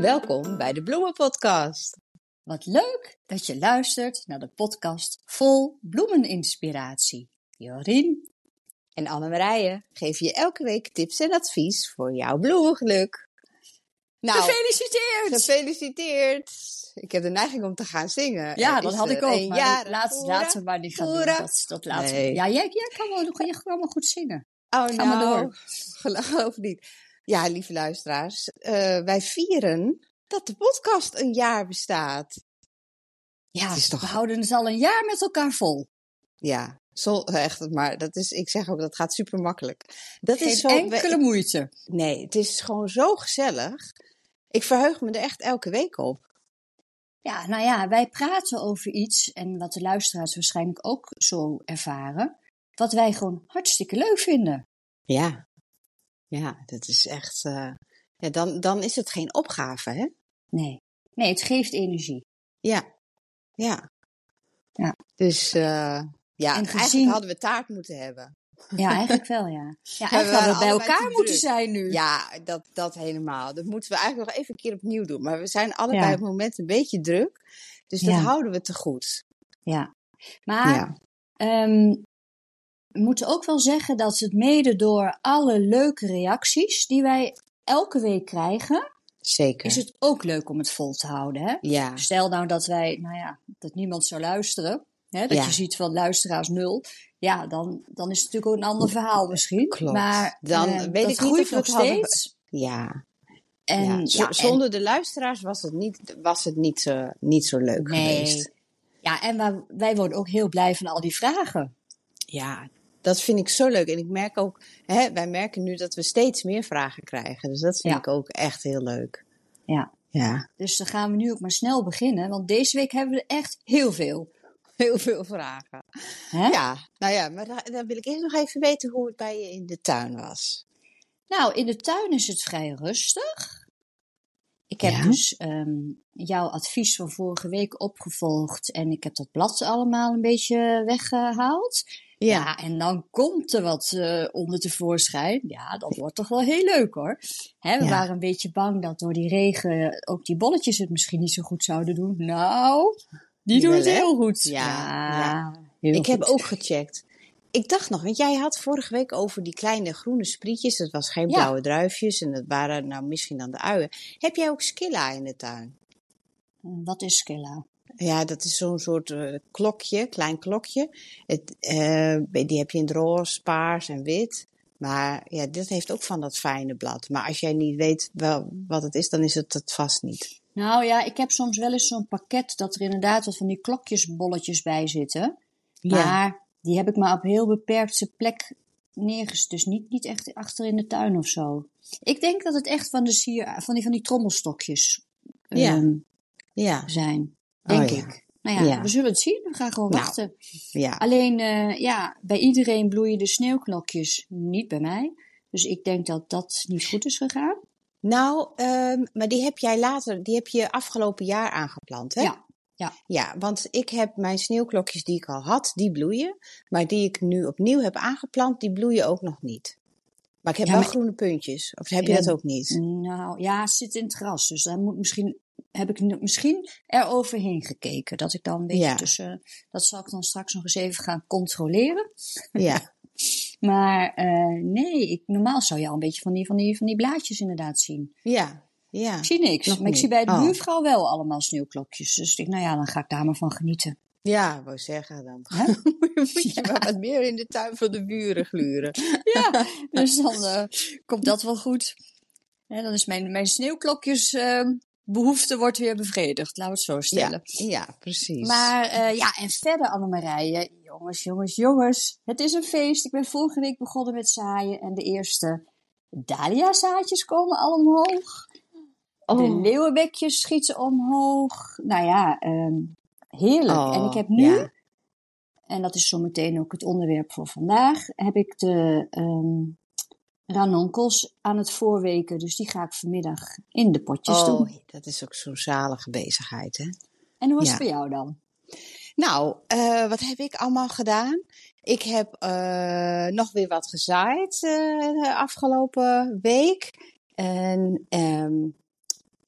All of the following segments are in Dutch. Welkom bij de Bloemenpodcast. Wat leuk dat je luistert naar de podcast vol bloemeninspiratie. Jorien en Annemarije geven je elke week tips en advies voor jouw bloemengeluk. Nou, gefeliciteerd! Gefeliciteerd! Ik heb de neiging om te gaan zingen. Ja, dat had ik ook. Laten we maar niet gaan doen. Dat laten we. Ja, jij kan wel goed zingen. Oh, ga maar door. Geloof niet. Ja, lieve luisteraars, wij vieren dat de podcast een jaar bestaat. Ja, we houden het al een jaar met elkaar vol. Ja, echt, maar dat is, ik zeg ook, dat gaat super makkelijk. Geen enkele moeite. Nee, het is gewoon zo gezellig. Ik verheug me er echt elke week op. Ja, nou ja, wij praten over iets, en wat de luisteraars waarschijnlijk ook zo ervaren, wat wij gewoon hartstikke leuk vinden. Ja. Ja, dat is echt... dan is het geen opgave, hè? Nee, het geeft energie. Ja. Dus, eigenlijk hadden we taart moeten hebben. Ja, eigenlijk wel, ja. Ja, eigenlijk hadden we bij elkaar moeten zijn nu. Ja, dat helemaal. Dat moeten we eigenlijk nog even een keer opnieuw doen. Maar we zijn allebei op het moment een beetje druk. Dus dat houden we te goed. Ja. Maar... Ja. We moeten ook wel zeggen dat het mede door alle leuke reacties die wij elke week krijgen... Zeker. Is het ook leuk om het vol te houden, hè? Ja. Stel nou dat wij, dat niemand zou luisteren. Hè? Dat je ziet van luisteraars 0. Ja, dan is het natuurlijk ook een ander verhaal misschien. Klopt. Maar dan weet ik niet of nog steeds. Ja. En, ja. Zonder de luisteraars was het niet zo leuk geweest. Ja, en wij worden ook heel blij van al die vragen. Ja, dat vind ik zo leuk. En ik merk ook, wij merken nu dat we steeds meer vragen krijgen. Dus dat vind ik ook echt heel leuk. Ja. Dus dan gaan we nu ook maar snel beginnen. Want deze week hebben we echt heel veel. Heel veel vragen. Hè? Ja, maar dan wil ik eerst nog even weten hoe het bij je in de tuin was. Nou, in de tuin is het vrij rustig. Ik heb dus jouw advies van vorige week opgevolgd. En ik heb dat blad allemaal een beetje weggehaald. Ja, en dan komt er wat onder tevoorschijn. Ja, dat wordt toch wel heel leuk hoor. Hè, we waren een beetje bang dat door die regen ook die bolletjes het misschien niet zo goed zouden doen. Nou, die doen het heel goed. Ja. Ik heb ook gecheckt. Ik dacht nog, want jij had vorige week over die kleine groene sprietjes. Dat was geen blauwe druifjes en dat waren misschien dan de uien. Heb jij ook Scilla in de tuin? Wat is Scilla? Ja, dat is zo'n soort klein klokje. Die heb je in het roze, paars en wit. Maar ja, dit heeft ook van dat fijne blad. Maar als jij niet weet wat het is, dan is het dat vast niet. Nou ja, ik heb soms wel eens zo'n pakket dat er inderdaad wat van die klokjesbolletjes bij zitten. Maar die heb ik maar op heel beperkte plek neergezet. Dus niet echt achter in de tuin of zo. Ik denk dat het echt van die trommelstokjes zijn. Denk ik. We zullen het zien. We gaan gewoon wachten. Ja. Alleen, bij iedereen bloeien de sneeuwklokjes. Niet bij mij. Dus ik denk dat dat niet goed is gegaan. Nou, maar die heb jij later, afgelopen jaar aangeplant, hè? Ja, want ik heb mijn sneeuwklokjes die ik al had, die bloeien. Maar die ik nu opnieuw heb aangeplant, die bloeien ook nog niet. Maar ik heb wel groene puntjes. Of heb je dat ook niet? Nou, ja, het zit in het gras. Dus dan moet heb ik misschien eroverheen gekeken. Dat ik dan een beetje tussen... Dat zal ik dan straks nog eens even gaan controleren. Ja. Maar nee, normaal zou je al een beetje van die blaadjes inderdaad zien. Ja. Ik zie niks. Maar ik zie bij de buurvrouw wel allemaal sneeuwklokjes. Dus ik denk, dan ga ik daar maar van genieten. Ja, wou zeggen dan. Moet je maar wat meer in de tuin van de buren gluren. Ja, dus dan komt dat wel goed. Ja, dan is mijn sneeuwklokjes... behoefte wordt weer bevredigd, laten we het zo stellen. Ja, precies. Maar en verder Annemarije, jongens, het is een feest. Ik ben vorige week begonnen met zaaien en de eerste dahlia-zaadjes komen al omhoog. Oh. De leeuwenbekjes schieten omhoog. Nou ja, heerlijk. Oh, en ik heb nu, en dat is zometeen ook het onderwerp voor vandaag, heb ik de... ranunkels aan het voorweken, dus die ga ik vanmiddag in de potjes doen. Oh, dat is ook zo'n zalige bezigheid, hè? En hoe was het bij jou dan? Nou, wat heb ik allemaal gedaan? Ik heb nog weer wat gezaaid de afgelopen week. En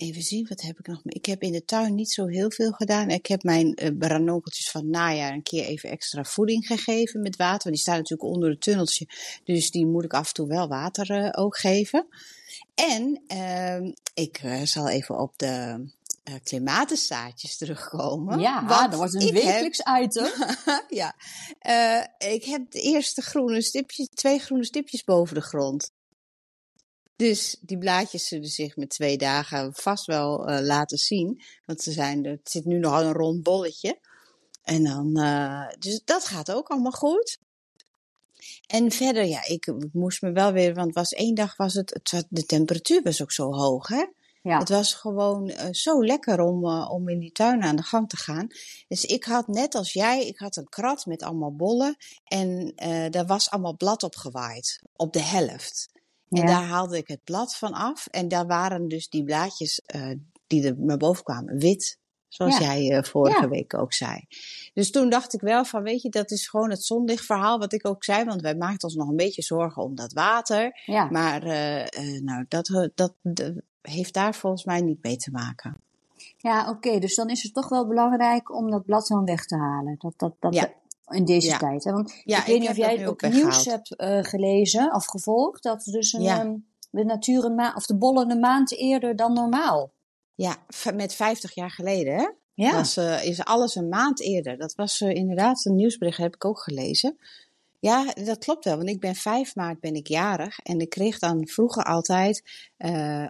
Even zien, wat heb ik nog meer? Ik heb in de tuin niet zo heel veel gedaan. Ik heb mijn branokeltjes van najaar een keer even extra voeding gegeven met water. Want die staan natuurlijk onder het tunneltje. Dus die moet ik af en toe wel water ook geven. En ik zal even op de klimatenzaadjes terugkomen. Ja, dat wordt een wekelijks item. Ja, ik heb de eerste groene stipjes, 2 groene stipjes boven de grond. Dus die blaadjes zullen zich met 2 dagen vast wel laten zien. Want het zit nu nogal een rond bolletje. En dan, dus dat gaat ook allemaal goed. En verder, ja, ik moest me wel weer, want de temperatuur was ook zo hoog, hè? Ja. Het was gewoon zo lekker om in die tuin aan de gang te gaan. Dus ik had net als jij, een krat met allemaal bollen. En daar was allemaal blad op gewaaid, op de helft. Ja. En daar haalde ik het blad van af. En daar waren dus die blaadjes die er naar boven kwamen, wit. Zoals jij vorige week ook zei. Dus toen dacht ik wel van, weet je, dat is gewoon het zonlichtverhaal wat ik ook zei. Want wij maakten ons nog een beetje zorgen om dat water. Ja. Maar dat heeft daar volgens mij niet mee te maken. Ja, oké. Dus dan is het toch wel belangrijk om dat blad dan weg te halen. In deze tijd. Hè? Want ik weet niet of jij ook nieuws hebt gelezen of gevolgd. Dat dus de bollen een maand eerder dan normaal. Ja, met 50 jaar geleden, hè? Ja. Is alles een maand eerder. Dat was inderdaad een nieuwsbericht, heb ik ook gelezen. Ja, dat klopt wel. Want ik ben 5 maart jarig. En ik kreeg dan vroeger altijd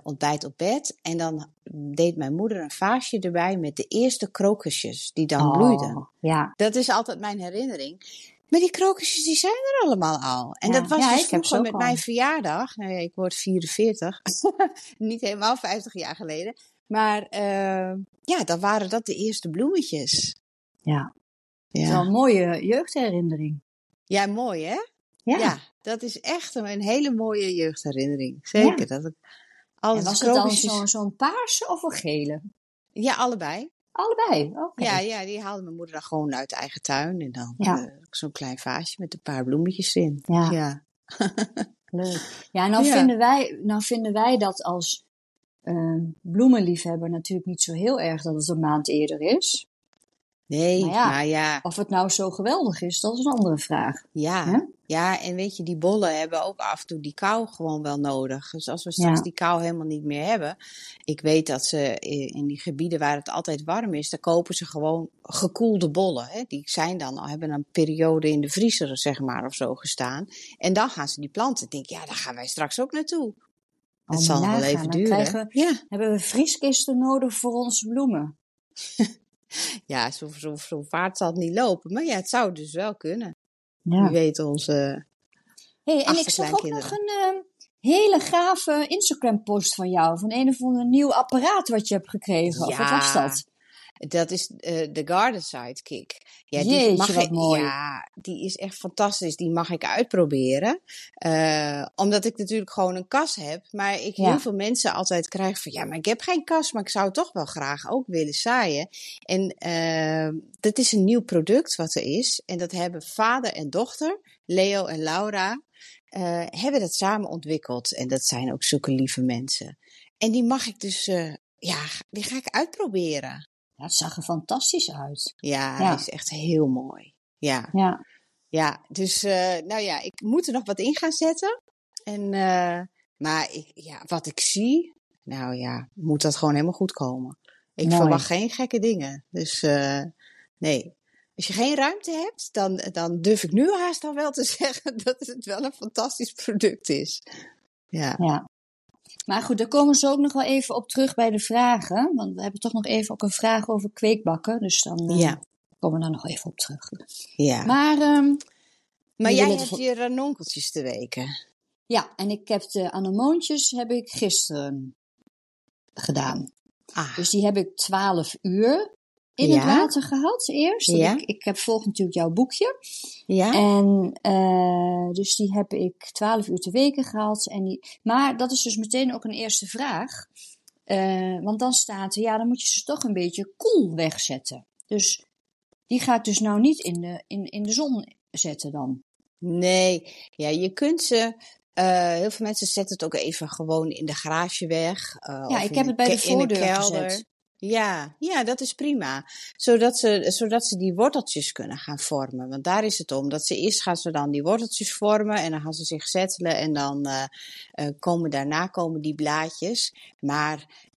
ontbijt op bed. En dan deed mijn moeder een vaasje erbij met de eerste krokusjes die dan bloeiden. Ja. Dat is altijd mijn herinnering. Maar die krokusjes, die zijn er allemaal al. En dat was dus vroeger met mijn verjaardag. Nou ja, ik word 44. Niet helemaal 50 jaar geleden. Maar dan waren dat de eerste bloemetjes. Ja. Dat is wel een mooie jeugdherinnering. Ja, mooi hè? Ja. Dat is echt een hele mooie jeugdherinnering. Zeker. Ja. Was het dan zo'n paarse of een gele? Ja, allebei. Allebei? Oké. Ja, die haalde mijn moeder dan gewoon uit de eigen tuin. En dan zo'n klein vaasje met een paar bloemetjes in. Ja. Leuk. Ja, vinden wij dat als bloemenliefhebber natuurlijk niet zo heel erg dat het een maand eerder is. Nee, maar of het nou zo geweldig is, dat is een andere vraag. Ja, en weet je, die bollen hebben ook af en toe die kou gewoon wel nodig. Dus als we straks die kou helemaal niet meer hebben. Ik weet dat ze in die gebieden waar het altijd warm is, daar kopen ze gewoon gekoelde bollen. Hè? Die hebben een periode in de vriezer, zeg maar, of zo gestaan. En dan gaan ze die planten. Ik denk, daar gaan wij straks ook naartoe. Het zal wel even duren. Hebben we vrieskisten nodig voor onze bloemen? Ja, zo vaart zal het niet lopen. Maar het zou dus wel kunnen. Ja. Wie weet onze en ik zag ook nog een hele gave Instagram-post van jou. Van een of ander nieuw apparaat wat je hebt gekregen. Ja. Of wat was dat? Dat is de Garden Sidekick. Ja, mooi. Ja, die is echt fantastisch. Die mag ik uitproberen. Omdat ik natuurlijk gewoon een kas heb. Maar ik heel veel mensen altijd krijg van... Ja, maar ik heb geen kas, maar ik zou toch wel graag ook willen zaaien. En dat is een nieuw product wat er is. En dat hebben vader en dochter, Leo en Laura... hebben dat samen ontwikkeld. En dat zijn ook zulke lieve mensen. En die mag ik dus... die ga ik uitproberen. Ja, het zag er fantastisch uit. Ja, hij is echt heel mooi. Ja. Dus, ik moet er nog wat in gaan zetten. En, maar wat ik zie, moet dat gewoon helemaal goed komen. Ik verwacht geen gekke dingen. Dus, nee. Als je geen ruimte hebt, dan durf ik nu haast al wel te zeggen dat het wel een fantastisch product is. Ja. Maar goed, daar komen ze ook nog wel even op terug bij de vragen. Want we hebben toch nog even ook een vraag over kweekbakken. Dus dan komen we daar nog even op terug. Ja. Maar jij hebt je ranonkeltjes te weken. Ja, en ik heb de anemoontjes gisteren gedaan. Ah. Dus die heb ik 12 uur in het water gehad eerst. Ja. Ik volg natuurlijk jouw boekje. Ja. En dus die heb ik 12 uur te weken gehad. Maar dat is dus meteen ook een eerste vraag. Want dan staat er, dan moet je ze toch een beetje koel wegzetten. Dus die ga ik dus nou niet in de zon zetten dan. Nee, je kunt ze Heel veel mensen zetten het ook even gewoon in de garage weg. Ja, ik heb het bij de voordeur gezet. Ja, dat is prima. Zodat ze die worteltjes kunnen gaan vormen. Want daar is het om. Dat ze eerst gaan ze dan die worteltjes vormen en dan gaan ze zich settelen. En dan komen daarna die blaadjes. Maar...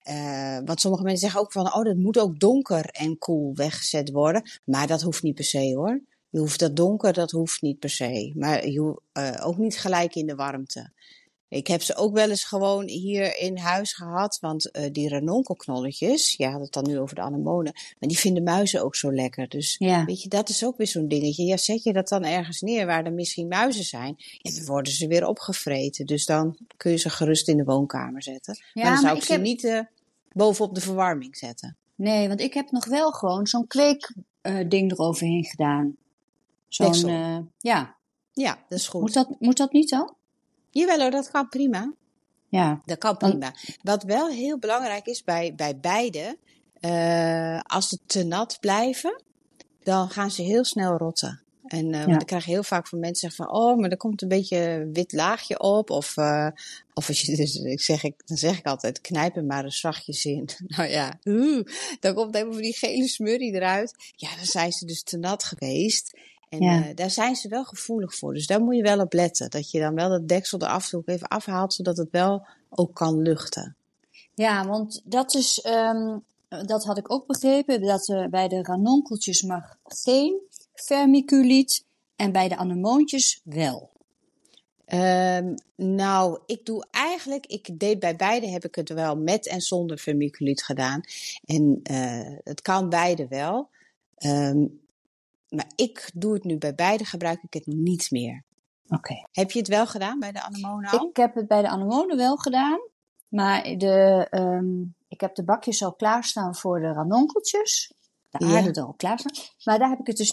Want sommige mensen zeggen ook van, oh, dat moet ook donker en koel weggezet worden. Maar dat hoeft niet per se, hoor. Je hoeft dat donker, dat hoeft niet per se. Maar ook niet gelijk in de warmte. Ik heb ze ook wel eens gewoon hier in huis gehad. Want die ranonkelknolletjes, je had het dan nu over de anemonen. Maar die vinden muizen ook zo lekker. Dus weet je, dat is ook weer zo'n dingetje. Ja, zet je dat dan ergens neer waar er misschien muizen zijn. En dan worden ze weer opgevreten. Dus dan kun je ze gerust in de woonkamer zetten. Ja, maar dan zou ik ze niet bovenop de verwarming zetten. Nee, want ik heb nog wel gewoon zo'n kweekding eroverheen gedaan. Zo'n, ja, dat is goed. Moet dat niet dan? Jawel hoor, dat kan prima. Ja. Dat kan prima. Wat wel heel belangrijk is bij beide, als ze te nat blijven, dan gaan ze heel snel rotten. En want ik krijg heel vaak van mensen zeggen van, oh, maar er komt een beetje wit laagje op. Of als je, dus, dan zeg ik altijd, knijp er maar eens zachtjes in. Nou ja, dan komt helemaal van die gele smurrie eruit. Ja, dan zijn ze dus te nat geweest. En daar zijn ze wel gevoelig voor. Dus daar moet je wel op letten. Dat je dan wel dat deksel eraf even afhaalt. Zodat het wel ook kan luchten. Ja, want dat is... dat had ik ook begrepen. Dat bij de ranonkeltjes mag geen vermiculiet. En bij de anemoontjes wel. Nou, ik deed bij beide heb ik het wel met en zonder vermiculiet gedaan. En het kan beide wel. Maar ik doe het nu bij beide, gebruik ik het niet meer. Okay. Heb je het wel gedaan bij de anemonen al? Ik heb het bij de anemonen wel gedaan. Maar ik heb de bakjes al klaarstaan voor de ranonkeltjes. De aarde er al klaarstaan. Maar daar heb ik het dus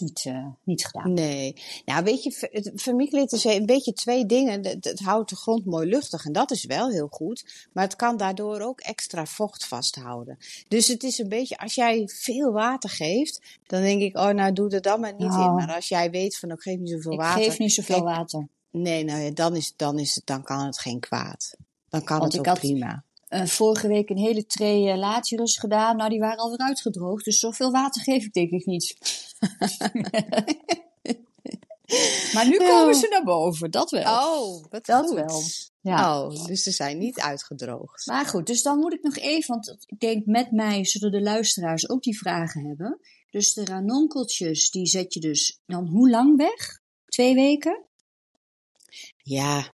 niet gedaan. Nee. Nou, weet je, vermiculiet is een beetje twee dingen. Het houdt de grond mooi luchtig en dat is wel heel goed. Maar het kan daardoor ook extra vocht vasthouden. Dus het is een beetje, als jij veel water geeft, dan denk ik, oh, nou doe er dan maar niet in. Maar als jij weet van, ik geef niet zoveel water. Ik geef niet zoveel water. Nee, nou ja, dan kan het geen kwaad. Dan kan het ook prima. Vorige week een hele tray laatierus gedaan. Nou, die waren alweer uitgedroogd. Dus zoveel water geef ik denk ik niet. Maar nu komen ze naar boven. Dat wel. Oh, dat wel. Ja. Oh, dus ze zijn niet uitgedroogd. Maar goed, dus dan moet ik nog even... Want ik denk met mij zullen de luisteraars ook die vragen hebben. Dus de ranonkeltjes, die zet je dus dan hoe lang weg? 2 weken? Ja,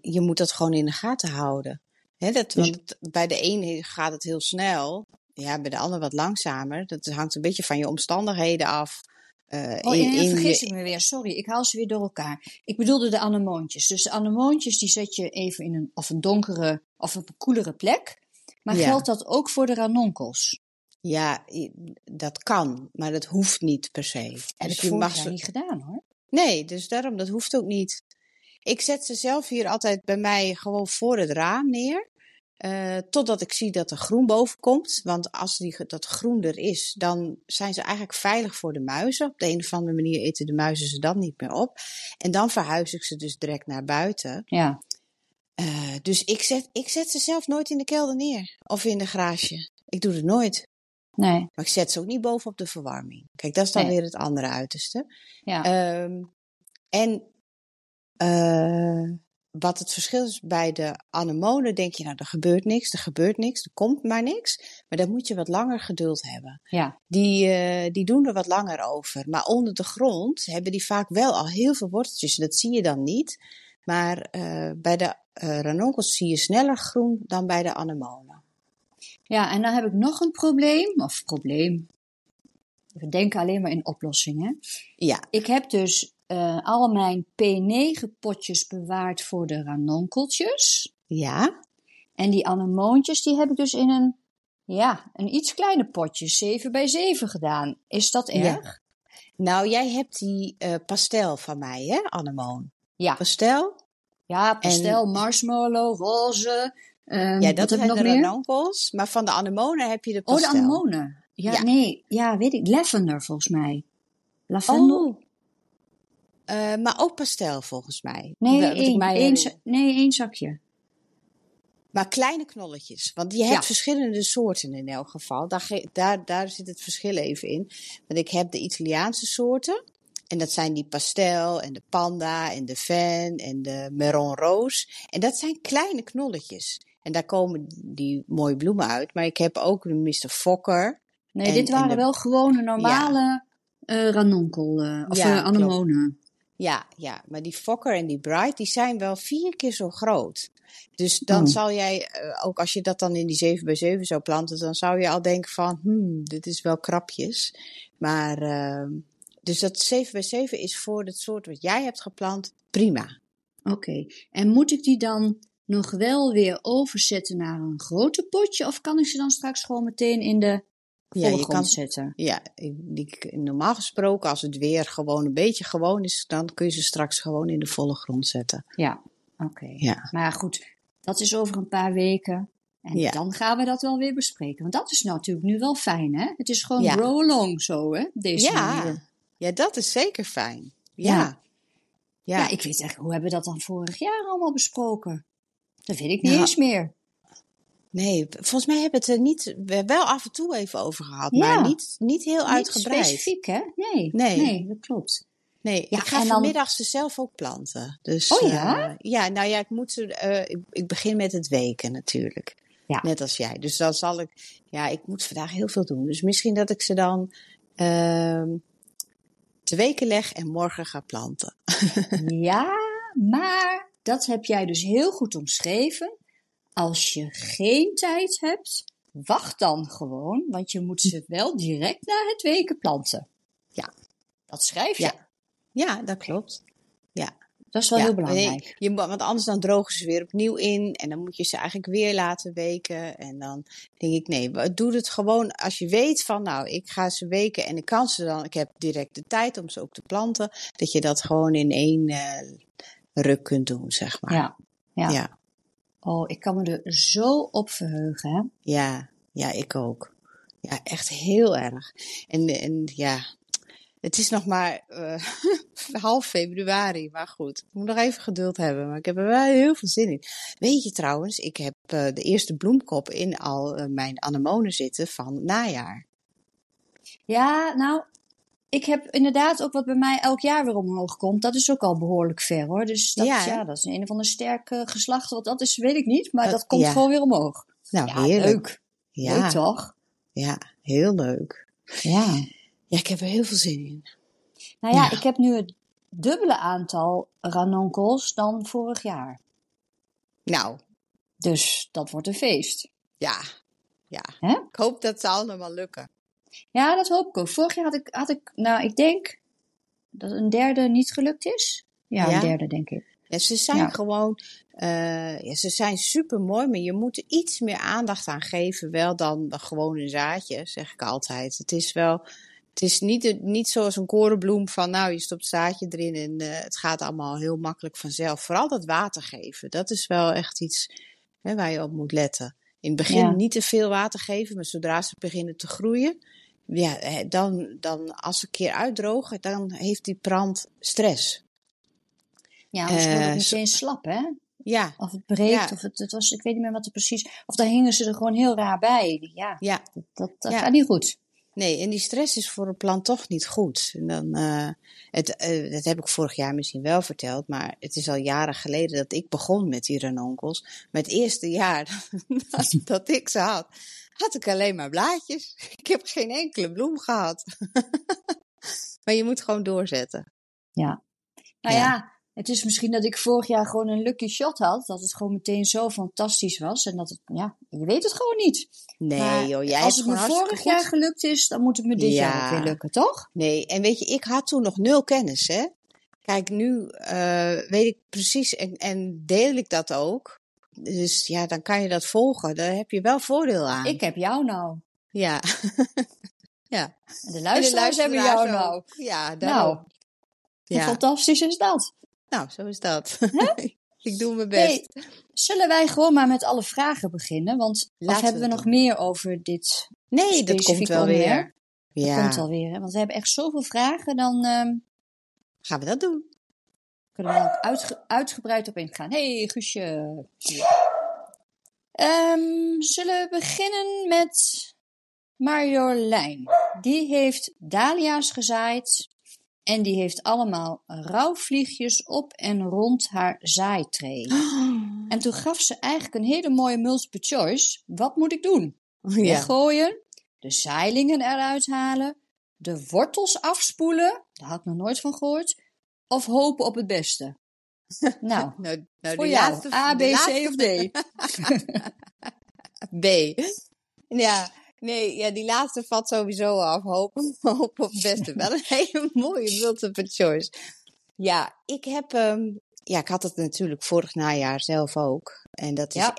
je moet dat gewoon in de gaten houden. He, want bij de een gaat het heel snel, ja, bij de ander wat langzamer. Dat hangt een beetje van je omstandigheden af. Vergis ik me weer, sorry, ik haal ze weer door elkaar. Ik bedoelde de anemoontjes. Dus de anemoontjes die zet je even in een donkere of een koelere plek. Maar geldt dat ook voor de ranonkels? Ja, dat kan, maar dat hoeft niet per se. En dus dat heb ik niet gedaan hoor. Nee, dus daarom, dat hoeft ook niet. Ik zet ze zelf hier altijd bij mij gewoon voor het raam neer. Totdat ik zie dat er groen boven komt. Want als dat groen er is, dan zijn ze eigenlijk veilig voor de muizen. Op de een of andere manier eten de muizen ze dan niet meer op. En dan verhuis ik ze dus direct naar buiten. Ja. Dus ik zet ze zelf nooit in de kelder neer. Of in de garage. Ik doe het nooit. Nee. Maar ik zet ze ook niet boven op de verwarming. Kijk, dat is dan weer het andere uiterste. Ja. Wat het verschil is bij de anemonen, denk je, nou, er gebeurt niks, er komt maar niks. Maar dan moet je wat langer geduld hebben. Ja. Die doen er wat langer over. Maar onder de grond hebben die vaak wel al heel veel worteltjes. Dat zie je dan niet. Maar bij de ranonkels zie je sneller groen dan bij de anemonen. Ja, en dan heb ik nog een probleem. Of probleem. We denken alleen maar in oplossingen. Ja. Ik heb dus... al mijn P9-potjes bewaard voor de ranonkeltjes. Ja. En die anemoontjes, die heb ik dus in een iets kleiner potje, 7x7 gedaan. Is dat erg? Ja. Nou, jij hebt die pastel van mij, hè, anemoon? Ja. Pastel? Ja, pastel, en... marshmallow, roze. Ja, dat zijn nog de ranonkels. Maar van de anemonen heb je de pastel. Oh, de anemonen. Ja, ja, nee. Ja, weet ik. Lavender, volgens mij. Lavender. Oh. Maar ook pastel volgens mij. Nee, één zakje. Maar kleine knolletjes. Want je hebt verschillende soorten in elk geval. Daar zit het verschil even in. Want ik heb de Italiaanse soorten. En dat zijn die pastel en de panda en de fan en de marron roos. En dat zijn kleine knolletjes. En daar komen die mooie bloemen uit. Maar ik heb ook een Mr. Fokker. Nee, dit waren wel gewone normale ranonkel of anemonen. Ja, maar die Fokker en die Bright, die zijn wel 4 keer zo groot. Dus dan zal jij, ook als je dat dan in die 7x7 zou planten, dan zou je al denken van, dit is wel krapjes. Maar, dus dat 7x7 is voor het soort wat jij hebt geplant prima. Oké, en moet ik die dan nog wel weer overzetten naar een groter potje? Of kan ik ze dan straks gewoon meteen in de... Ja, je kan zetten. Ja, normaal gesproken, als het weer gewoon een beetje gewoon is, dan kun je ze straks gewoon in de volle grond zetten. Ja, oké. Ja. Maar goed, dat is over een paar weken. En dan gaan we dat wel weer bespreken. Want dat is natuurlijk nu wel fijn, hè? Het is gewoon grow along zo, hè? Deze manier. Ja, dat is zeker fijn. Ja, ik weet echt, hoe hebben we dat dan vorig jaar allemaal besproken? Dat weet ik niet eens meer. Nee, volgens mij hebben we het er niet, wel af en toe even over gehad, maar niet heel uitgebreid. Niet specifiek, hè? Nee, dat klopt. Nee, ja, ik ga vanmiddag ze zelf ook planten. Dus, ik begin met het weken natuurlijk. Ja. Net als jij. Dus dan zal ik moet vandaag heel veel doen. Dus misschien dat ik ze dan te weken leg en morgen ga planten. Ja, maar dat heb jij dus heel goed omschreven. Als je geen tijd hebt, wacht dan gewoon, want je moet ze wel direct na het weken planten. Ja. Dat schrijf je. Ja, dat klopt. Ja. Dat is wel heel belangrijk. Want anders dan drogen ze weer opnieuw in en dan moet je ze eigenlijk weer laten weken. En dan denk ik, nee, doe het gewoon als je weet van, nou, ik ga ze weken en ik kan ze dan, ik heb direct de tijd om ze ook te planten. Dat je dat gewoon in één ruk kunt doen, zeg maar. Ja. Oh, ik kan me er zo op verheugen, hè? Ja, ik ook. Ja, echt heel erg. En het is nog maar half februari, maar goed. Ik moet nog even geduld hebben, maar ik heb er wel heel veel zin in. Weet je trouwens, ik heb de eerste bloemkop in al mijn anemonen zitten van het najaar. Ja, nou, ik heb inderdaad ook wat bij mij elk jaar weer omhoog komt. Dat is ook al behoorlijk ver, hoor. Dus dat, dat is een of ander sterke geslacht. Wat dat is, weet ik niet. Maar dat komt gewoon weer omhoog. Nou, heerlijk. Leuk. Ja. Leuk, toch? Ja, heel leuk. Ja, ik heb er heel veel zin in. Nou ja, ik heb nu het dubbele aantal ranonkels dan vorig jaar. Nou. Dus dat wordt een feest. Ja. He? Ik hoop dat het allemaal lukken. Ja, dat hoop ik ook. Vorig jaar had ik, nou, ik denk dat een derde niet gelukt is. Ja. Een derde denk ik. Ja, ze zijn gewoon, ze zijn super mooi, maar je moet er iets meer aandacht aan geven, wel dan gewoon een zaadje, zeg ik altijd. Het is niet zoals een korenbloem van, nou, je stopt het zaadje erin en het gaat allemaal heel makkelijk vanzelf. Vooral dat water geven, dat is wel echt iets waar je op moet letten. In het begin niet te veel water geven, maar zodra ze beginnen te groeien, dan als ze een keer uitdrogen, dan heeft die plant stress. Ja, want ze worden ook meteen slap, hè? Ja. Of het breekt, of het was, ik weet niet meer wat het precies... Of dan hingen ze er gewoon heel raar bij. Ja. Dat gaat niet goed. Nee, en die stress is voor een plant toch niet goed. En dan, dat heb ik vorig jaar misschien wel verteld, maar het is al jaren geleden dat ik begon met die ranonkels. Maar het eerste jaar dat ik ze had, had ik alleen maar blaadjes. Ik heb geen enkele bloem gehad. Maar je moet gewoon doorzetten. Ja. Nou ja, het is misschien dat ik vorig jaar gewoon een lucky shot had. Dat het gewoon meteen zo fantastisch was. En dat het, je weet het gewoon niet. Nee, maar joh, jij als het me vorig jaar gelukt is, dan moet het me dit jaar ook weer lukken, toch? Nee, en weet je, ik had toen nog 0 kennis, hè. Kijk, nu weet ik precies en deel ik dat ook. Dus ja, dan kan je dat volgen. Daar heb je wel voordeel aan. Ik heb jou nou. Ja. Ja. En de luisteraars hebben jou nou. Ja, daarom. Nou, hoe fantastisch is dat? Nou, zo is dat. Huh? Ik doe mijn best. Hey, zullen wij gewoon maar met alle vragen beginnen? Want wat hebben we nog meer over dit? Nee, dat komt wel weer. Dat komt alweer. Hè? Want we hebben echt zoveel vragen. Dan gaan we dat doen. Kunnen we daar ook uitgebreid op ingaan. Hey, Guusje. Zullen we beginnen met Marjolein. Die heeft dahlia's gezaaid en die heeft allemaal rouwvliegjes op en rond haar zaaitree. Oh. En toen gaf ze eigenlijk een hele mooie multiple choice. Wat moet ik doen? Ja. Weggooien, de zaailingen eruit halen, de wortels afspoelen, daar had ik nog nooit van gehoord, of hopen op het beste. Nou voor jou, laatste, A, B, C of D? B. Ja. Nee, ja, die laatste vat sowieso af. Hoop op het beste. Wel een hele mooie multiple choice. Ja, ik had het natuurlijk vorig najaar zelf ook. En dat is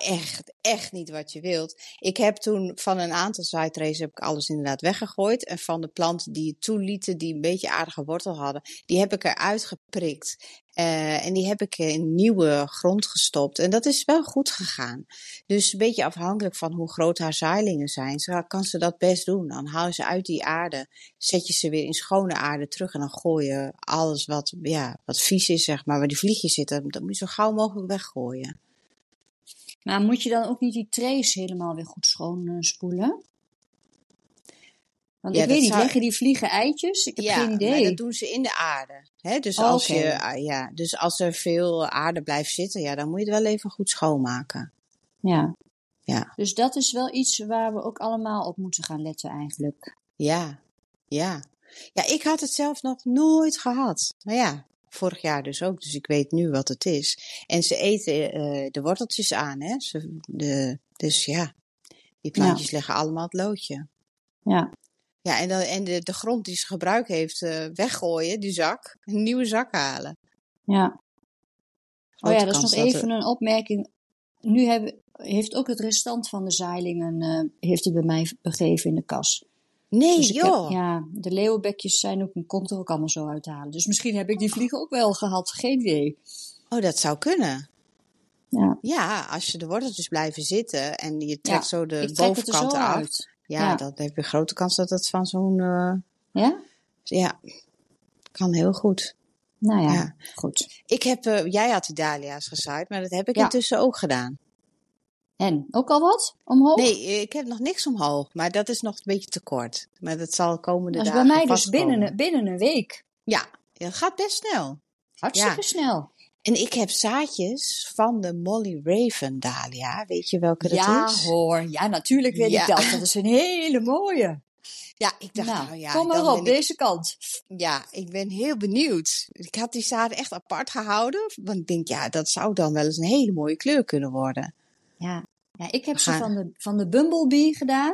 echt niet wat je wilt. Ik heb toen van een aantal zaaitrays heb ik alles inderdaad weggegooid. En van de planten die het toelieten, die een beetje aardige wortel hadden, die heb ik eruit geprikt. En die heb ik in nieuwe grond gestopt. En dat is wel goed gegaan. Dus een beetje afhankelijk van hoe groot haar zaailingen zijn, zo kan ze dat best doen. Dan haal je ze uit die aarde, zet je ze weer in schone aarde terug en dan gooi je alles wat vies is, zeg maar, waar die vliegjes zitten, dat moet je zo gauw mogelijk weggooien. Maar moet je dan ook niet die trays helemaal weer goed schoon spoelen? Want ik weet niet, leggen die vliegen eitjes? Ik heb geen idee. Maar dat doen ze in de aarde. Hè? Dus, dus als er veel aarde blijft zitten, dan moet je het wel even goed schoonmaken. Ja. Dus dat is wel iets waar we ook allemaal op moeten gaan letten eigenlijk. Ja. Ja, ik had het zelf nog nooit gehad. Maar ja. Vorig jaar dus ook, dus ik weet nu wat het is. En ze eten de worteltjes aan, hè? Die plantjes leggen allemaal het loodje. Ja. Ja, en de grond die ze gebruikt heeft, weggooien, die zak, een nieuwe zak halen. Ja. Dat is nog even een opmerking. Nu heeft ook het restant van de zaailingen, heeft het bij mij begeven in de kas. Nee, dus joh. De leeuwenbekjes zijn ook, komt er ook allemaal zo uit te halen. Dus misschien heb ik die vliegen ook wel gehad, geen idee. Oh, dat zou kunnen. Ja, als je de worteltjes blijven zitten en je trekt zo de bovenkant eruit. Ja, dan heb je grote kans dat het van zo'n... Ja? Ja, kan heel goed. Nou ja. Goed. Jij had die dahlia's gezaaid, maar dat heb ik intussen ook gedaan. En? Ook al wat? Omhoog? Nee, ik heb nog niks omhoog. Maar dat is nog een beetje te kort. Maar dat zal komende dagen vastkomen. Dat is bij mij dus binnen een week. Ja, dat gaat best snel. Hartstikke snel. En ik heb zaadjes van de Molly Raven Dahlia. Weet je welke dat is? Ja hoor, ja natuurlijk weet ik dat. Dat is een hele mooie. Ja, ik dacht kom maar op, deze kant. Ja, ik ben heel benieuwd. Ik had die zaden echt apart gehouden. Want ik denk, dat zou dan wel eens een hele mooie kleur kunnen worden. Ja, ik heb ze van de Bumblebee gedaan.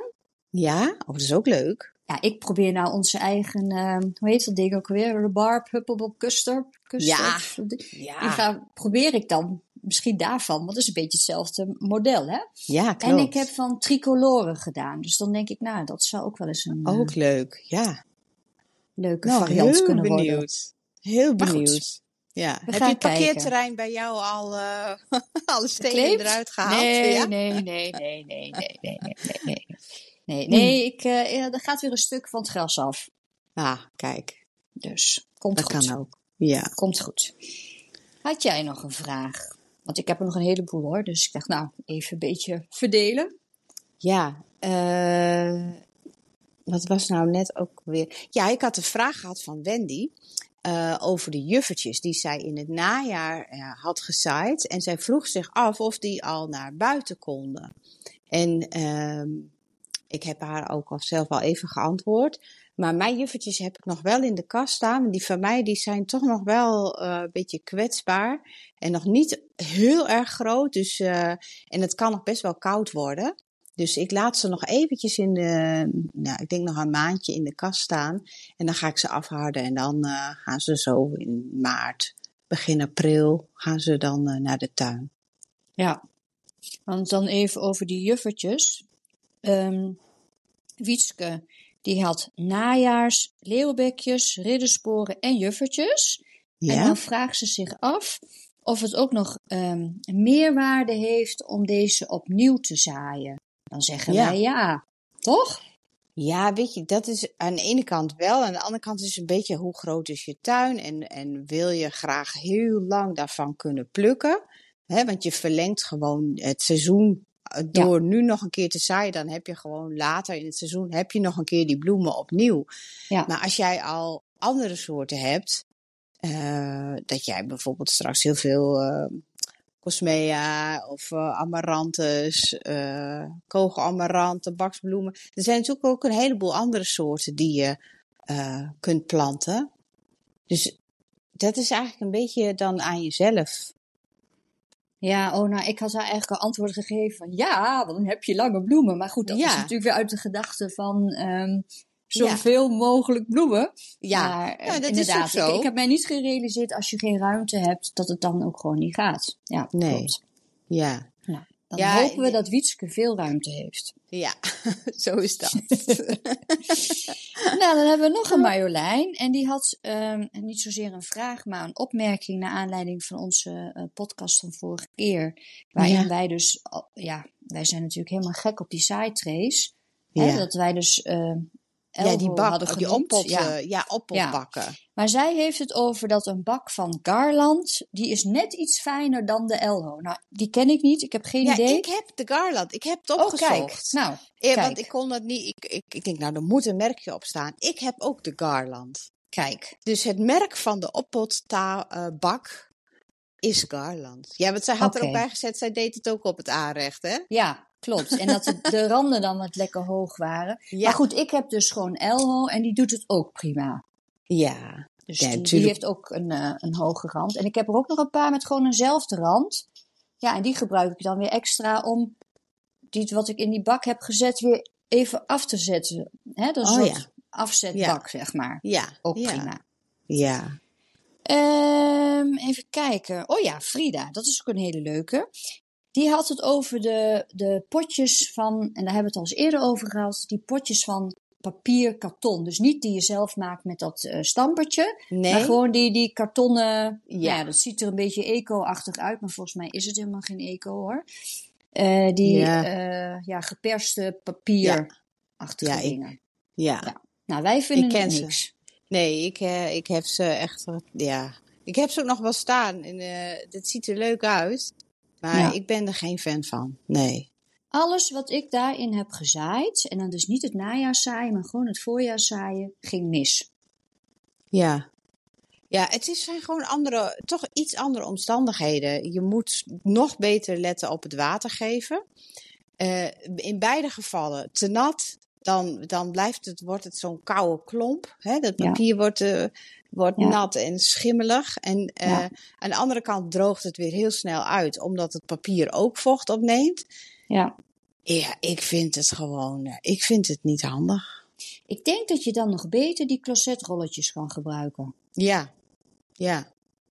Ja, dat is ook leuk. Ja, ik probeer nou onze eigen, hoe heet dat ding ook weer? Rhubarb, huppelbob, custard. Ja. Probeer ik dan misschien daarvan, want het is een beetje hetzelfde model, hè? Ja, klopt. En ik heb van tricoloren gedaan. Dus dan denk ik, dat zou ook wel eens een... Ook leuk, leuke variant kunnen worden. Heel benieuwd. Ja. Heb je het parkeerterrein bij jou al alle stenen eruit gehaald? Nee, er gaat weer een stuk van het gras af. Ah, kijk. Dus, dat kan ook. Ja. Komt goed. Had jij nog een vraag? Want ik heb er nog een heleboel hoor, dus ik dacht even een beetje verdelen. Ja, wat was nou net ook weer? Ja, ik had een vraag gehad van Wendy... over de juffertjes die zij in het najaar had gezaaid. En zij vroeg zich af of die al naar buiten konden. En ik heb haar ook zelf al even geantwoord. Maar mijn juffertjes heb ik nog wel in de kast staan. Want die van mij die zijn toch nog wel een beetje kwetsbaar. En nog niet heel erg groot. Dus, en het kan nog best wel koud worden. Dus ik laat ze nog eventjes ik denk nog een maandje in de kast staan. En dan ga ik ze afharden en dan gaan ze zo in maart, begin april, gaan ze dan naar de tuin. Ja, want dan even over die juffertjes. Wietske, die had najaars, leeuwbekjes, riddersporen en juffertjes. Ja. En dan vraagt ze zich af of het ook nog meerwaarde heeft om deze opnieuw te zaaien. Dan zeggen wij toch? Ja, weet je, dat is aan de ene kant wel. Aan de andere kant is een beetje hoe groot is je tuin en wil je graag heel lang daarvan kunnen plukken. Hè, want je verlengt gewoon het seizoen door nu nog een keer te zaaien. Dan heb je gewoon later in het seizoen heb je nog een keer die bloemen opnieuw. Ja. Maar als jij al andere soorten hebt, dat jij bijvoorbeeld straks heel veel cosmea of amaranthus, kogelamaranth, tabaksbloemen. Er zijn natuurlijk ook een heleboel andere soorten die je kunt planten. Dus dat is eigenlijk een beetje dan aan jezelf. Ja, nou, ik had haar eigenlijk al antwoord gegeven van ja, dan heb je lange bloemen. Maar goed, dat is natuurlijk weer uit de gedachte van zoveel mogelijk bloemen. Ja, maar, ja dat inderdaad, is ook zo. Ik heb mij niet gerealiseerd als je geen ruimte hebt, dat het dan ook gewoon niet gaat. Ja, nee. Klopt. Ja. Nou, dan hopen we dat Wietske veel ruimte heeft. Ja, zo is dat. Nou, dan hebben we nog een Marjolein. En die had niet zozeer een vraag, maar een opmerking naar aanleiding van onze podcast van vorige keer. Waarin wij dus, wij zijn natuurlijk helemaal gek op die side trays. Ja. Hè, dat wij dus Elho die bak, hadden genoemd. Die oppot, oppotbakken. Ja. Maar zij heeft het over dat een bak van Garland, die is net iets fijner dan de Elho. Nou, die ken ik niet, ik heb geen idee. Ja, ik heb de Garland, ik heb het opgezocht. Oh, kijk. Nou, kijk. Want ik kon dat niet, ik denk nou, er moet een merkje op staan. Ik heb ook de Garland. Kijk. Dus het merk van de oppotbak is Garland. Ja, want zij had er ook bij gezet, zij deed het ook op het aanrecht, hè? Ja. Klopt, en dat de randen dan wat lekker hoog waren. Ja. Maar goed, ik heb dus gewoon Elho en die doet het ook prima. Ja. Dus die heeft ook een hoge rand. En ik heb er ook nog een paar met gewoon eenzelfde rand. Ja, en die gebruik ik dan weer extra om wat ik in die bak heb gezet weer even af te zetten. Hè, dat is een soort afzetbak, zeg maar. Ja. Ook prima. Ja. Even kijken. Oh ja, Frida, dat is ook een hele leuke. Die had het over de potjes van, en daar hebben we het al eens eerder over gehad, die potjes van papier, karton. Dus niet die je zelf maakt met dat stampertje, maar gewoon die kartonnen, dat ziet er een beetje eco-achtig uit, maar volgens mij is het helemaal geen eco hoor. Geperste papierachtige dingen. Ja. Nou, wij vinden het niks. Nee, ik heb ze echt, ik heb ze ook nog wel staan en dat ziet er leuk uit. Maar ik ben er geen fan van, nee. Alles wat ik daarin heb gezaaid, en dan dus niet het najaarzaaien, maar gewoon het voorjaarzaaien, ging mis. Ja. Ja, het zijn gewoon toch iets andere omstandigheden. Je moet nog beter letten op het water geven. In beide gevallen te nat, dan wordt het zo'n koude klomp. Hè? Dat papier wordt nat en schimmelig. En aan de andere kant droogt het weer heel snel uit, omdat het papier ook vocht opneemt. Ja. Ja, ik vind het niet handig. Ik denk dat je dan nog beter die closetrolletjes kan gebruiken. Ja, ja.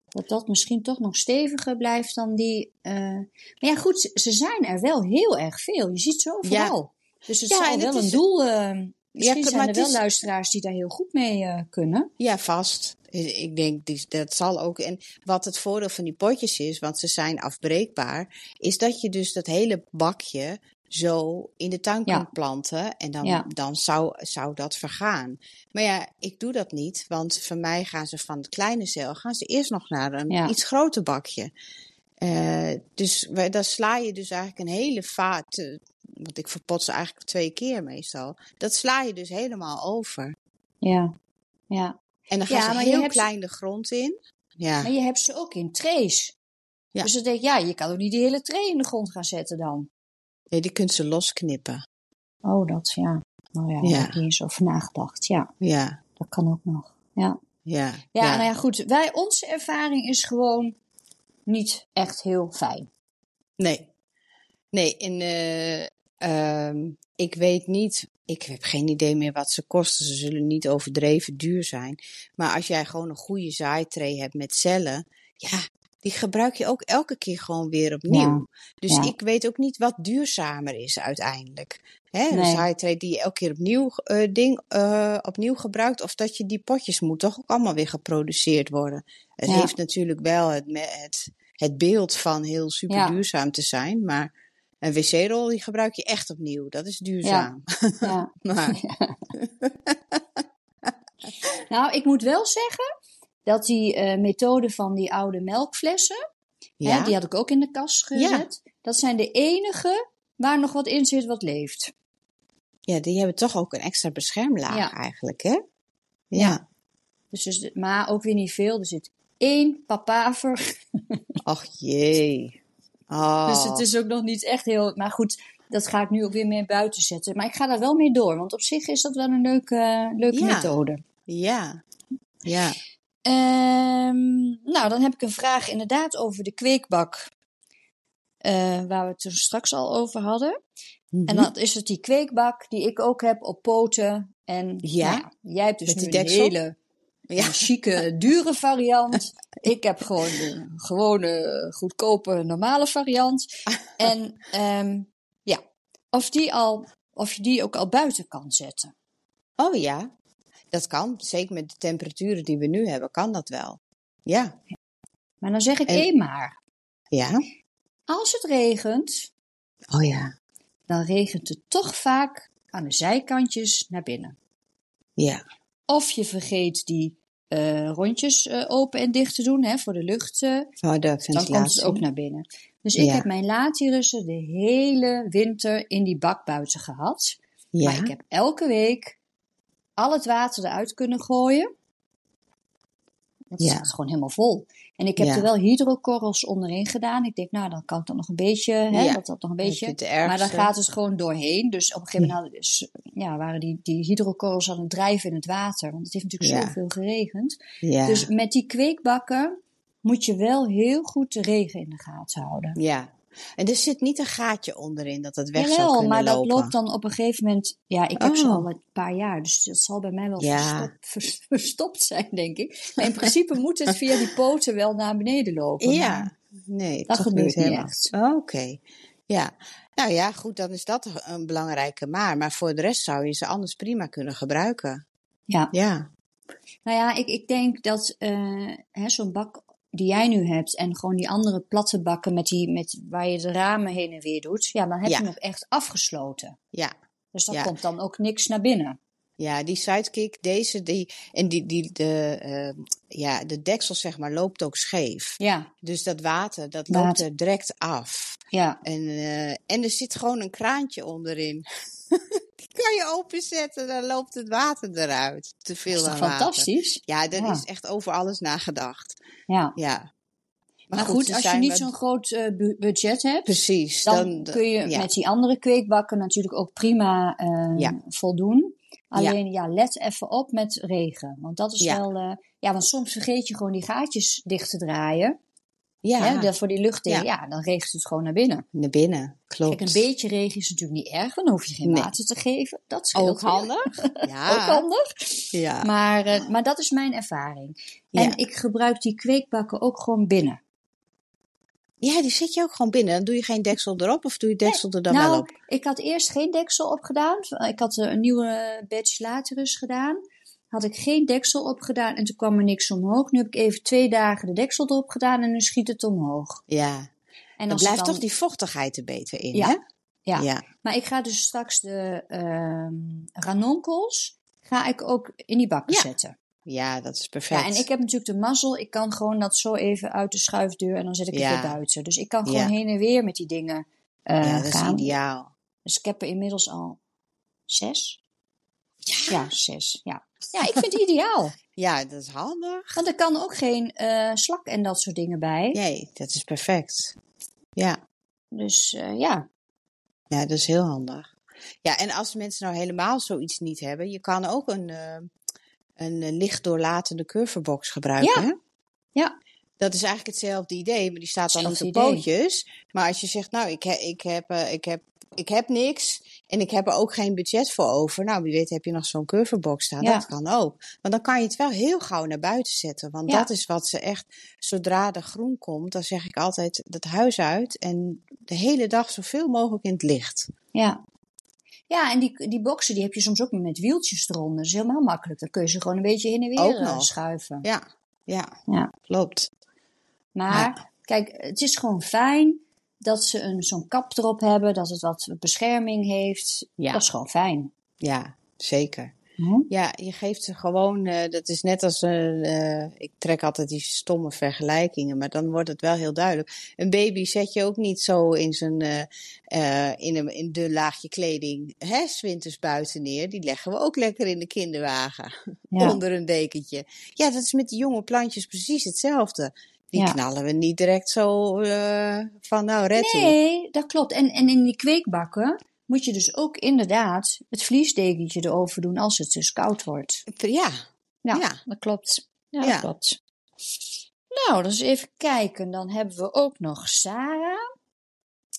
Dat misschien toch nog steviger blijft dan die. Maar ja, goed, ze zijn er wel heel erg veel. Je ziet zo vooral. Ja. Dus het zal wel een doel. Misschien zijn er wel luisteraars die daar heel goed mee kunnen. Ja, vast. Ik denk, dat zal ook. En wat het voordeel van die potjes is, want ze zijn afbreekbaar, is dat je dus dat hele bakje zo in de tuin kunt planten. En dan zou dat vergaan. Maar ja, ik doe dat niet, want voor mij gaan ze van het kleine cel, gaan ze eerst nog naar een iets groter bakje. Dus daar sla je dus eigenlijk een hele vaat. Want ik verpot ze eigenlijk 2 keer meestal. Dat sla je dus helemaal over. Ja. En dan gaan ze heel klein de grond in. Ja. Maar je hebt ze ook in trays. Ja. Dus dan denk ik, je kan ook niet die hele tray in de grond gaan zetten dan. Nee, die kunt ze losknippen. Oh, dat Nou ja, daar heb je eens over nagedacht. Ja. Dat kan ook nog. Ja. Nou ja, goed. Onze ervaring is gewoon niet echt heel fijn. Nee, en ik weet niet, ik heb geen idee meer wat ze kosten. Ze zullen niet overdreven duur zijn. Maar als jij gewoon een goede zaaitray hebt met cellen, die gebruik je ook elke keer gewoon weer opnieuw. Ja. Dus ik weet ook niet wat duurzamer is uiteindelijk. Hè? Nee. Een zaaitray die je elke keer opnieuw gebruikt, of dat je die potjes moet toch ook allemaal weer geproduceerd worden. Het heeft natuurlijk wel het beeld van heel super duurzaam te zijn, maar Een wc-rol die gebruik je echt opnieuw. Dat is duurzaam. Ja. Maar. Ja. Nou, ik moet wel zeggen dat die methode van die oude melkflessen, hè, die had ik ook in de kast gezet. Ja. Dat zijn de enige waar nog wat in zit wat leeft. Ja, die hebben toch ook een extra beschermlaag eigenlijk, hè? Ja. Dus, maar ook weer niet veel. Er zit 1 papaver. Ach jee. Oh. Dus het is ook nog niet echt heel... Maar goed, dat ga ik nu ook weer meer buiten zetten. Maar ik ga daar wel mee door. Want op zich is dat wel een leuke methode. Ja. Nou, dan heb ik een vraag inderdaad over de kweekbak. Waar we het er straks al over hadden. Mm-hmm. En dan is het die kweekbak die ik ook heb op poten. En jij hebt dus met nu die deksel. Een hele... Ja, een chique, dure variant. Ik heb gewoon de gewone, goedkope, normale variant. En of je die ook al buiten kan zetten. Oh ja, dat kan. Zeker met de temperaturen die we nu hebben, kan dat wel. Ja. Maar dan zeg ik maar. Ja? Als het regent, dan regent het toch vaak aan de zijkantjes naar binnen. Ja. Of je vergeet die rondjes open en dicht te doen voor de lucht. Voor de ventilatie. Dan komt het ook naar binnen. Dus ik heb mijn latirussen de hele winter in die bak buiten gehad. Ja. Maar ik heb elke week al het water eruit kunnen gooien. Dat staat gewoon helemaal vol. En ik heb er wel hydrokorrels onderin gedaan. Ik denk, nou, dan kan ik dat nog een beetje. Hè, dat nog een beetje. Maar dan gaat het gewoon doorheen. Dus op een gegeven moment waren die hydrokorrels aan het drijven in het water. Want het heeft natuurlijk zoveel geregend. Ja. Dus met die kweekbakken moet je wel heel goed de regen in de gaten houden. Ja. En er zit niet een gaatje onderin dat het weg zou kunnen lopen. Maar dat loopt dan op een gegeven moment... Ja, ik heb ze al een paar jaar, dus dat zal bij mij wel verstopt zijn, denk ik. Maar in principe moet het via die poten wel naar beneden lopen. Ja, nee, dat gebeurt niet echt. Oké. Ja, nou ja, goed, dan is dat een belangrijke maar. Maar voor de rest zou je ze anders prima kunnen gebruiken. Ja. Ja. Nou ja, ik denk dat zo'n bak... die jij nu hebt en gewoon die andere platte bakken met waar je de ramen heen en weer doet, dan heb je hem echt afgesloten. Ja. Dus dan komt dan ook niks naar binnen. Ja, die Sidekick, de deksel zeg maar loopt ook scheef. Ja. Dus dat water, loopt er direct af. Ja. En er zit gewoon een kraantje onderin. Die kan je openzetten, dan loopt het water eruit. Te veel water. Dat is fantastisch? Ja, daar is echt over alles nagedacht. Ja. Maar goed, als je niet zo'n groot budget hebt, precies, dan kun je met die andere kweekbakken natuurlijk ook prima voldoen. Alleen, let even op met regen. Want dat is wel... want soms vergeet je gewoon die gaatjes dicht te draaien. Ja. Voor die lucht in. Ja, dan regent het gewoon naar binnen. Naar binnen, klopt. Kijk, een beetje regen is natuurlijk niet erg, want dan hoef je geen water te geven. Dat is ook handig. Ja. Ook handig. Ja. Maar dat is mijn ervaring. Ja. En ik gebruik die kweekbakken ook gewoon binnen. Ja, die zet je ook gewoon binnen. Dan doe je geen deksel erop of doe je deksel er dan wel op? Ik had eerst geen deksel opgedaan. Ik had een nieuwe batch laterus gedaan. Had ik geen deksel opgedaan en toen kwam er niks omhoog. Nu heb ik even 2 dagen de deksel erop gedaan en nu schiet het omhoog. Ja, en dan blijft toch die vochtigheid er beter in, hè? Ja, maar ik ga dus straks de ranonkels ga ik ook in die bakken zetten. Ja, dat is perfect. Ja, en ik heb natuurlijk de mazzel. Ik kan gewoon dat zo even uit de schuifdeur en dan zet ik het weer buiten. Dus ik kan gewoon heen en weer met die dingen dat gaan. Is ideaal. Dus ik heb er inmiddels al 6. Ja, 6. Ja, ik vind het ideaal. Ja, dat is handig. Want er kan ook geen slak en dat soort dingen bij. Nee, dat is perfect. Ja. Dus ja, dat is heel handig. Ja, en als mensen nou helemaal zoiets niet hebben, je kan ook een lichtdoorlatende curvebox gebruiken. Ja. Dat is eigenlijk hetzelfde idee, maar die staat dan op de pootjes. Maar als je zegt, nou, ik heb niks en ik heb er ook geen budget voor over. Nou, wie weet heb je nog zo'n curvebox staan. Ja. Dat kan ook. Want dan kan je het wel heel gauw naar buiten zetten. Want dat is wat ze echt, zodra de groen komt, dan zeg ik altijd dat huis uit. En de hele dag zoveel mogelijk in het licht. Ja. Ja, en die boxen die heb je soms ook met wieltjes eronder. Dat is helemaal makkelijk. Dan kun je ze gewoon een beetje heen en weer schuiven. Ja, klopt. Maar kijk, het is gewoon fijn. dat ze zo'n kap erop hebben, dat het wat bescherming heeft. Ja. Dat is gewoon fijn. Ja, zeker. Hm? Ja, je geeft ze gewoon, dat is net als, ik trek altijd die stomme vergelijkingen, maar dan wordt het wel heel duidelijk. Een baby zet je ook niet zo in zijn, in de laagje kleding, hè, 's winters buiten neer. Die leggen we ook lekker in de kinderwagen, ja. Onder een dekentje. Ja, dat is met die jonge plantjes precies hetzelfde. Die knallen we niet direct zo van nou red toe. Nee, dat klopt. En in die kweekbakken moet je dus ook inderdaad het vliesdekentje erover doen als het dus koud wordt. Ja. Nou, ja. Dat klopt. Ja, ja. Dat klopt. Nou, dus even kijken. Dan hebben we ook nog Sarah.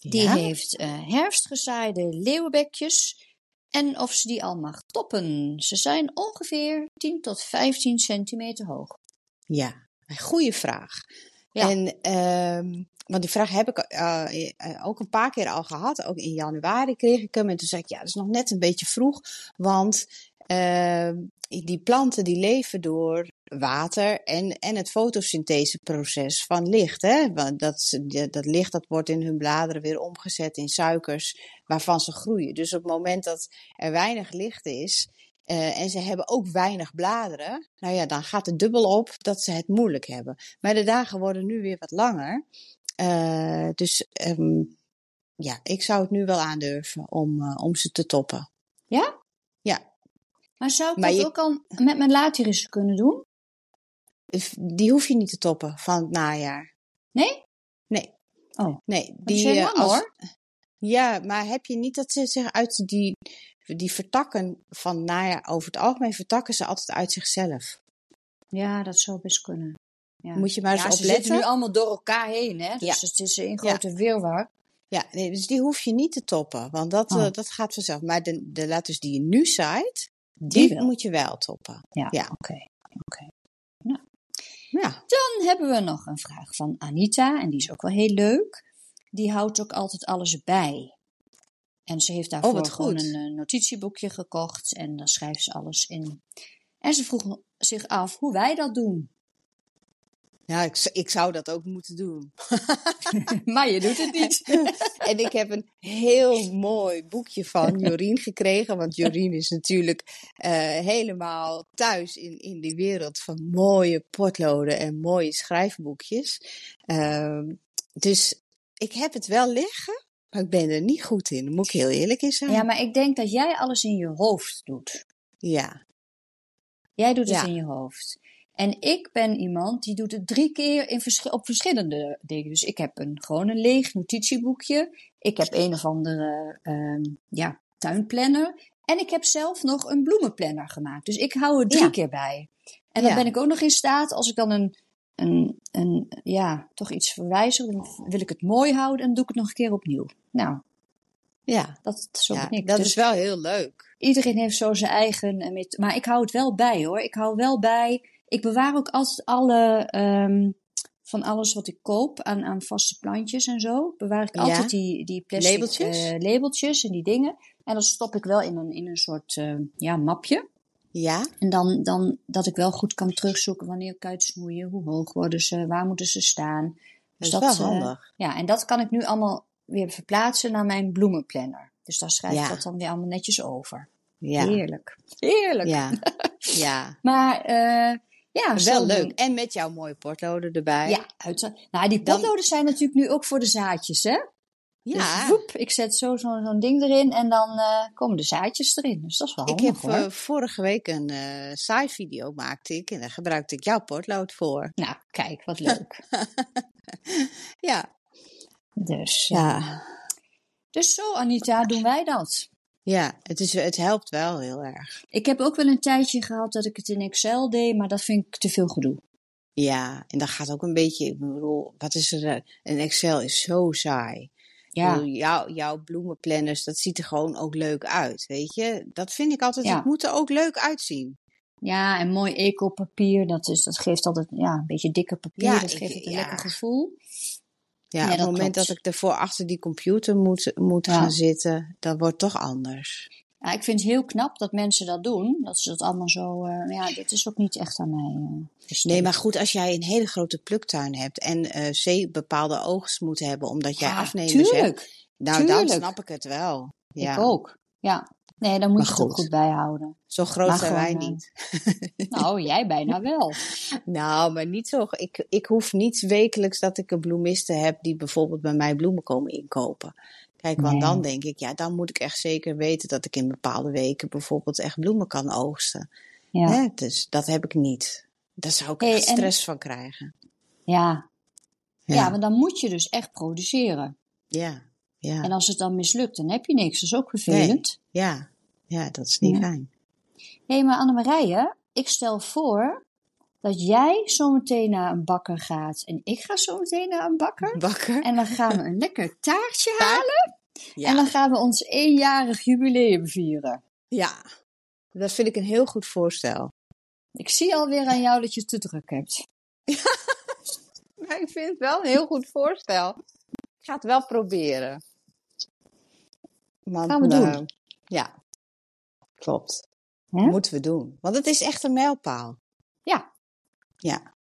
Die heeft herfstgezaaide leeuwenbekjes. En of ze die al mag toppen. Ze zijn ongeveer 10 tot 15 centimeter hoog. Ja. Goeie vraag. Ja. En, want die vraag heb ik ook een paar keer al gehad. Ook in januari kreeg ik hem. En toen zei ik, ja, dat is nog net een beetje vroeg. Want die planten die leven door water en het fotosyntheseproces van licht. Hè? Want dat licht dat wordt in hun bladeren weer omgezet in suikers waarvan ze groeien. Dus op het moment dat er weinig licht is... en ze hebben ook weinig bladeren. Nou ja, dan gaat het dubbel op dat ze het moeilijk hebben. Maar de dagen worden nu weer wat langer. Dus ik zou het nu wel aandurven om ze te toppen. Ja? Ja. Maar zou ik dat ook al met mijn laterissen kunnen doen? Die hoef je niet te toppen van het najaar. Nee? Nee. Oh, nee, die zijn lang, hoor. Ja, maar heb je niet dat ze zich uit die vertakken van najaar, over het algemeen vertakken ze altijd uit zichzelf. Ja, dat zou best kunnen. Ja. Moet je maar eens opletten. Ze zitten nu allemaal door elkaar heen, hè? Dus het is een grote wirwar. Ja, nee, dus die hoef je niet te toppen, want dat gaat vanzelf. Maar de latus die je nu zaait, die moet je wel toppen. Ja, ja. Oké. Nou. Ja. Dan hebben we nog een vraag van Anita, en die is ook wel heel leuk. Die houdt ook altijd alles bij. En ze heeft daarvoor gewoon een notitieboekje gekocht. En daar schrijft ze alles in. En ze vroeg zich af hoe wij dat doen. Nou, ik zou dat ook moeten doen. Maar je doet het niet. En ik heb een heel mooi boekje van Jorien gekregen. Want Jorien is natuurlijk helemaal thuis in de wereld van mooie potloden en mooie schrijfboekjes. Dus ik heb het wel liggen. Maar ik ben er niet goed in, daar moet ik heel eerlijk in zijn. Ja, maar ik denk dat jij alles in je hoofd doet. Ja. Jij doet het in je hoofd. En ik ben iemand die doet het 3 keer op verschillende dingen. Dus ik heb gewoon een leeg notitieboekje. Ik heb een of andere tuinplanner. En ik heb zelf nog een bloemenplanner gemaakt. Dus ik hou het 3 keer bij. En dan ben ik ook nog in staat, als ik dan toch iets verwijzen. Dan wil ik het mooi houden en doe ik het nog een keer opnieuw. Nou, ja, dat is ik. Dat dus is wel heel leuk. Iedereen heeft zo zijn eigen. Maar ik hou het wel bij, hoor. Ik hou wel bij. Ik bewaar ook altijd alle van alles wat ik koop aan vaste plantjes en zo. Bewaar ik altijd die plastic labeltjes en die dingen. En dan stop ik wel in een soort mapje. Ja. En dan dat ik wel goed kan terugzoeken wanneer ik uitsnoeien, hoe hoog worden ze, waar moeten ze staan. Dus dat is wel handig. En dat kan ik nu allemaal weer verplaatsen naar mijn bloemenplanner. Dus daar schrijf ik dat dan weer allemaal netjes over. Ja. Heerlijk. Heerlijk. Ja. Ja. Maar wel leuk. En met jouw mooie potloden erbij. Ja, nou, die potloden zijn natuurlijk nu ook voor de zaadjes, hè? Ja. Dus woep, ik zet zo'n ding erin en dan komen de zaadjes erin. Dus dat is wel handig, hoor. Ik heb vorige week een saaivideo maakte ik en daar gebruikte ik jouw potlood voor. Nou, kijk, wat leuk. Ja. Dus, dus zo, Anita, doen wij dat. Ja, het helpt wel heel erg. Ik heb ook wel een tijdje gehad dat ik het in Excel deed, maar dat vind ik te veel gedoe. Ja, en dat gaat ook een beetje, ik bedoel, wat is er? Een Excel is zo saai. Ja. Jouw bloemenplanners, dat ziet er gewoon ook leuk uit, weet je. Dat vind ik altijd, het moet er ook leuk uitzien. Ja, en mooi eco-papier, dat geeft altijd een beetje dikker papier, dat geeft het een lekker gevoel. Ja, op het moment dat ik ervoor achter die computer moet gaan zitten, dat wordt toch anders. Nou, ik vind het heel knap dat mensen dat doen. Dat ze dat allemaal zo... dit is ook niet echt aan mij. Nee, maar goed, als jij een hele grote pluktuin hebt... en bepaalde oogst moet hebben omdat jij afnemers hebt... Nou, tuurlijk. Dan snap ik het wel. Ja. Ik ook, ja. Nee, dan moet je het ook goed bijhouden. Zo groot zijn wij niet. Nou, jij bijna wel. Nou, maar niet zo. Ik hoef niet wekelijks dat ik een bloemiste heb die bijvoorbeeld bij mij bloemen komen inkopen. Kijk, want dan denk ik, dan moet ik echt zeker weten dat ik in bepaalde weken bijvoorbeeld echt bloemen kan oogsten. Ja. Hè? Dus dat heb ik niet. Daar zou ik echt stress van krijgen. Ja. Ja, want dan moet je dus echt produceren. Ja. Ja. En als het dan mislukt, dan heb je niks. Dat is ook vervelend. Nee. Ja, dat is niet fijn. Hé, maar Annemarije, ik stel voor dat jij zometeen naar een bakker gaat. En ik ga zometeen naar een bakker. En dan gaan we een lekker taartje halen. Ja. En dan gaan we ons 1-jarig jubileum vieren. Ja, dat vind ik een heel goed voorstel. Ik zie alweer aan jou dat je het te druk hebt. Ja, maar ik vind het wel een heel goed voorstel. Ik ga het wel proberen. Want, gaan we doen. Ja, klopt. Huh? Dat moeten we doen. Want het is echt een mijlpaal. Ja.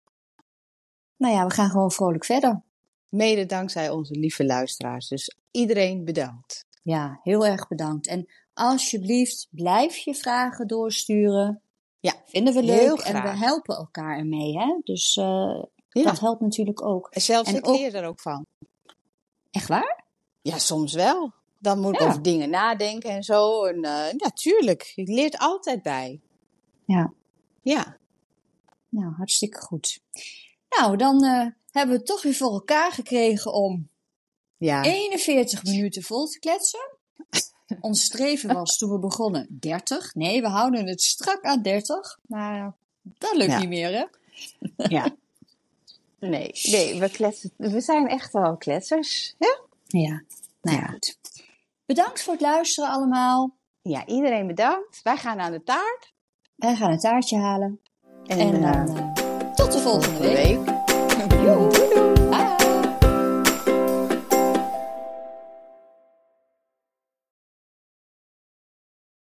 Nou ja, we gaan gewoon vrolijk verder. Mede dankzij onze lieve luisteraars. Dus iedereen bedankt. Ja, heel erg bedankt. En alsjeblieft, blijf je vragen doorsturen. Ja, vinden we leuk. Heel graag. En we helpen elkaar ermee, hè? Dus dat helpt natuurlijk ook. Zelfs en ik leer er ook van. Echt waar? Ja, soms wel. Dan moet ik over dingen nadenken en zo. En, tuurlijk. Je leert altijd bij. Ja. Ja. Nou, hartstikke goed. Nou, dan hebben we het toch weer voor elkaar gekregen om 41 minuten vol te kletsen. Ons streven was toen we begonnen 30. Nee, we houden het strak aan 30. Maar dat lukt niet meer, hè? Ja. Nee, we kletsen. We zijn echt wel kletsers. Hè? Ja. Nou ja, goed. Bedankt voor het luisteren allemaal. Ja, iedereen bedankt. Wij gaan aan de taart. Wij gaan een taartje halen. En tot de volgende week. Doei.